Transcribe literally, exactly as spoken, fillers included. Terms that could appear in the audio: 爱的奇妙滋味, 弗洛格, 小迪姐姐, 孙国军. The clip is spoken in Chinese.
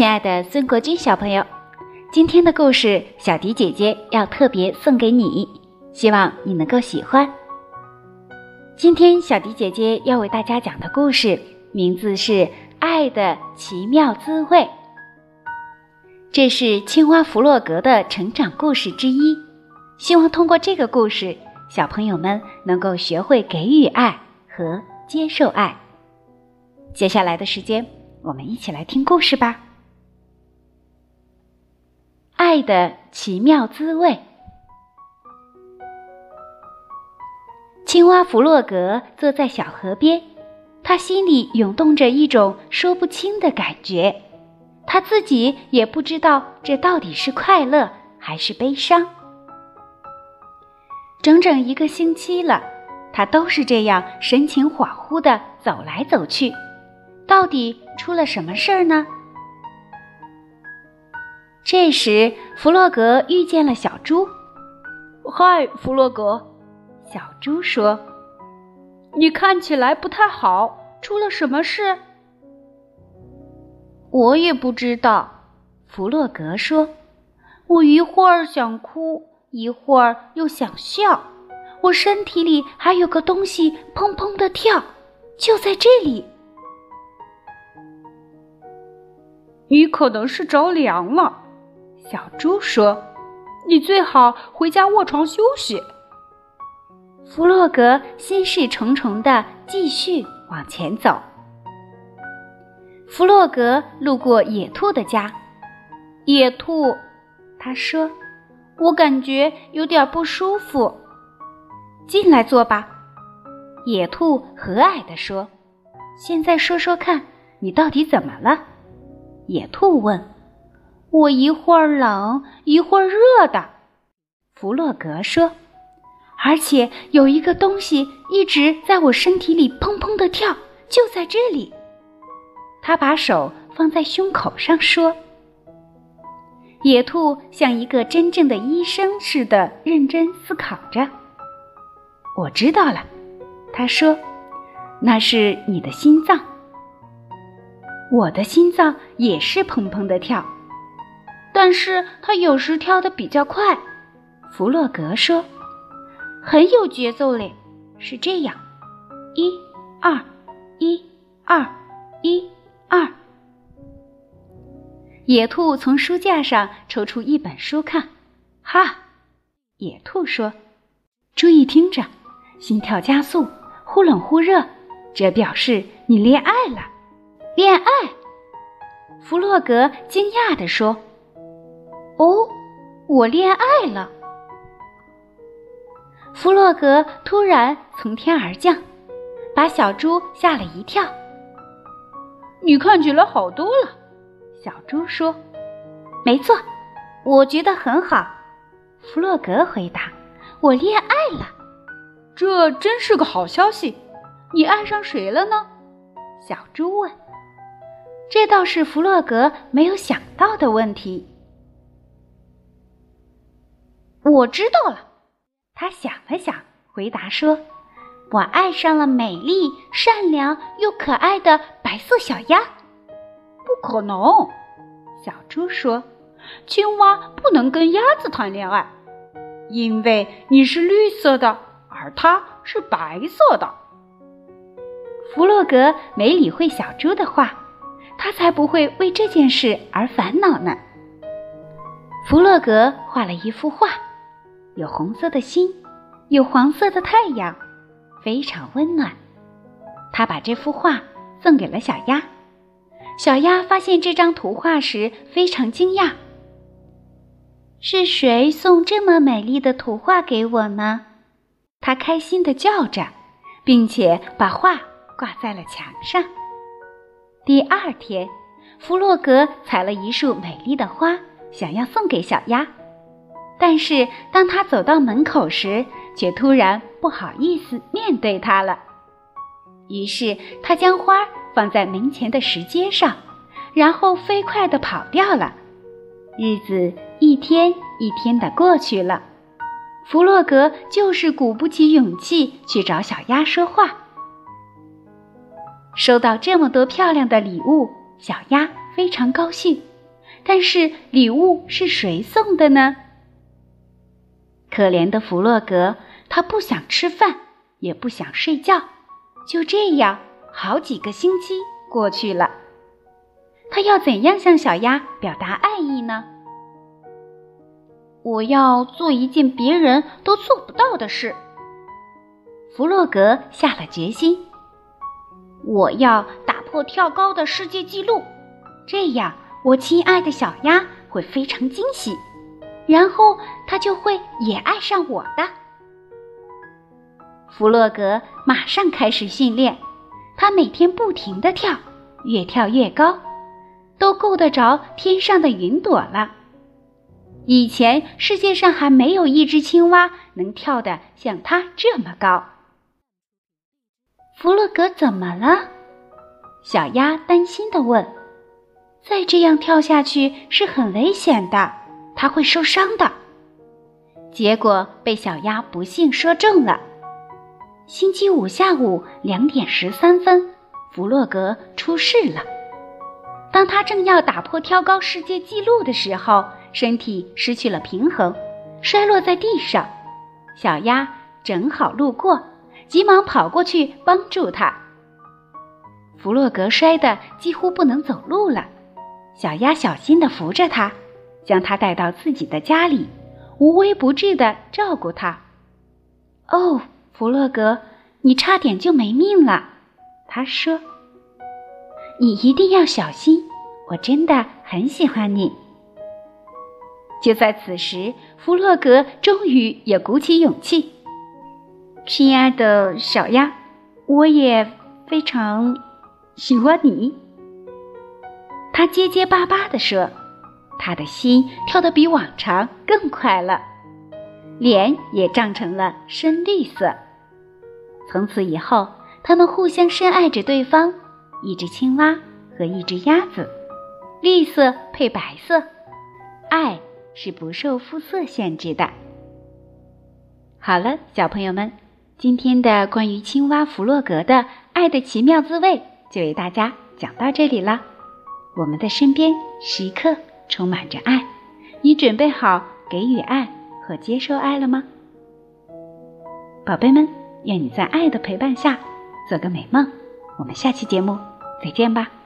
亲爱的孙国军小朋友，今天的故事小迪姐姐要特别送给你，希望你能够喜欢。今天小迪姐姐要为大家讲的故事名字是《爱的奇妙滋味》，这是青蛙弗洛格的成长故事之一。希望通过这个故事，小朋友们能够学会给予爱和接受爱。接下来的时间，我们一起来听故事吧。爱的奇妙滋味。青蛙弗洛格坐在小河边，他心里涌动着一种说不清的感觉，他自己也不知道这到底是快乐还是悲伤。整整一个星期了，他都是这样神情恍惚地走来走去，到底出了什么事儿呢？这时弗洛格遇见了小猪。嗨，弗洛格，小猪说，你看起来不太好，出了什么事？我也不知道，弗洛格说，我一会儿想哭，一会儿又想笑，我身体里还有个东西砰砰地跳，就在这里。你可能是着凉了，小猪说，你最好回家卧床休息。弗洛格心事重重地继续往前走。弗洛格路过野兔的家。野兔，他说，我感觉有点不舒服。进来坐吧，野兔和蔼地说，现在说说看，你到底怎么了？野兔问。我一会儿冷，一会儿热的，弗洛格说，而且有一个东西一直在我身体里砰砰地跳，就在这里。他把手放在胸口上说。野兔像一个真正的医生似的认真思考着。我知道了，他说，那是你的心脏。我的心脏也是砰砰地跳，但是它有时跳得比较快，弗洛格说，很有节奏嘞，是这样，一二一二一二。野兔从书架上抽出一本书看，哈，野兔说，注意听着，心跳加速，忽冷忽热，这表示你恋爱了。恋爱？弗洛格惊讶地说，哦，我恋爱了。弗洛格突然从天而降，把小猪吓了一跳。你看起来好多了，小猪说。没错，我觉得很好，弗洛格回答，我恋爱了。这真是个好消息，你爱上谁了呢？小猪问。这倒是弗洛格没有想到的问题。我知道了，他想了想，回答说，我爱上了美丽、善良又可爱的白色小鸭。不可能，小猪说，青蛙不能跟鸭子谈恋爱，因为你是绿色的，而它是白色的。弗洛格没理会小猪的话，他才不会为这件事而烦恼呢。弗洛格画了一幅画，有红色的心，有黄色的太阳，非常温暖。他把这幅画送给了小鸭。小鸭发现这张图画时非常惊讶。是谁送这么美丽的图画给我呢？他开心地叫着，并且把画挂在了墙上。第二天，弗洛格采了一束美丽的花，想要送给小鸭，但是当他走到门口时，却突然不好意思面对它了。于是他将花放在门前的石阶上，然后飞快地跑掉了。日子一天一天地过去了，弗洛格就是鼓不起勇气去找小鸭说话。收到这么多漂亮的礼物，小鸭非常高兴，但是礼物是谁送的呢？可怜的弗洛格，他不想吃饭，也不想睡觉。就这样，好几个星期过去了。他要怎样向小鸭表达爱意呢？我要做一件别人都做不到的事。弗洛格下了决心，我要打破跳高的世界纪录，这样我亲爱的小鸭会非常惊喜，然后它就会也爱上我的。弗洛格马上开始训练，他每天不停地跳，越跳越高，都够得着天上的云朵了。以前世界上还没有一只青蛙能跳得像它这么高。弗洛格怎么了？小鸭担心地问。再这样跳下去是很危险的，它会受伤的。结果被小鸭不幸说中了。星期五下午两点十三分，弗洛格出事了。当他正要打破跳高世界纪录的时候，身体失去了平衡，摔落在地上。小鸭正好路过，急忙跑过去帮助他。弗洛格摔得几乎不能走路了，小鸭小心地扶着他，将他带到自己的家里，无微不至地照顾他。哦，弗洛格，你差点就没命了，他说。你一定要小心，我真的很喜欢你。就在此时，弗洛格终于也鼓起勇气。亲爱的小鸭，我也非常喜欢你，他结结巴巴地说，他的心跳得比往常更快了，脸也涨成了深绿色。从此以后，他们互相深爱着对方，一只青蛙和一只鸭子，绿色配白色，爱是不受肤色限制的。好了，小朋友们，今天的关于青蛙弗洛格的爱的奇妙滋味就为大家讲到这里了。我们的身边时刻充满着爱，你准备好给予爱和接受爱了吗？宝贝们，愿你在爱的陪伴下做个美梦。我们下期节目再见吧。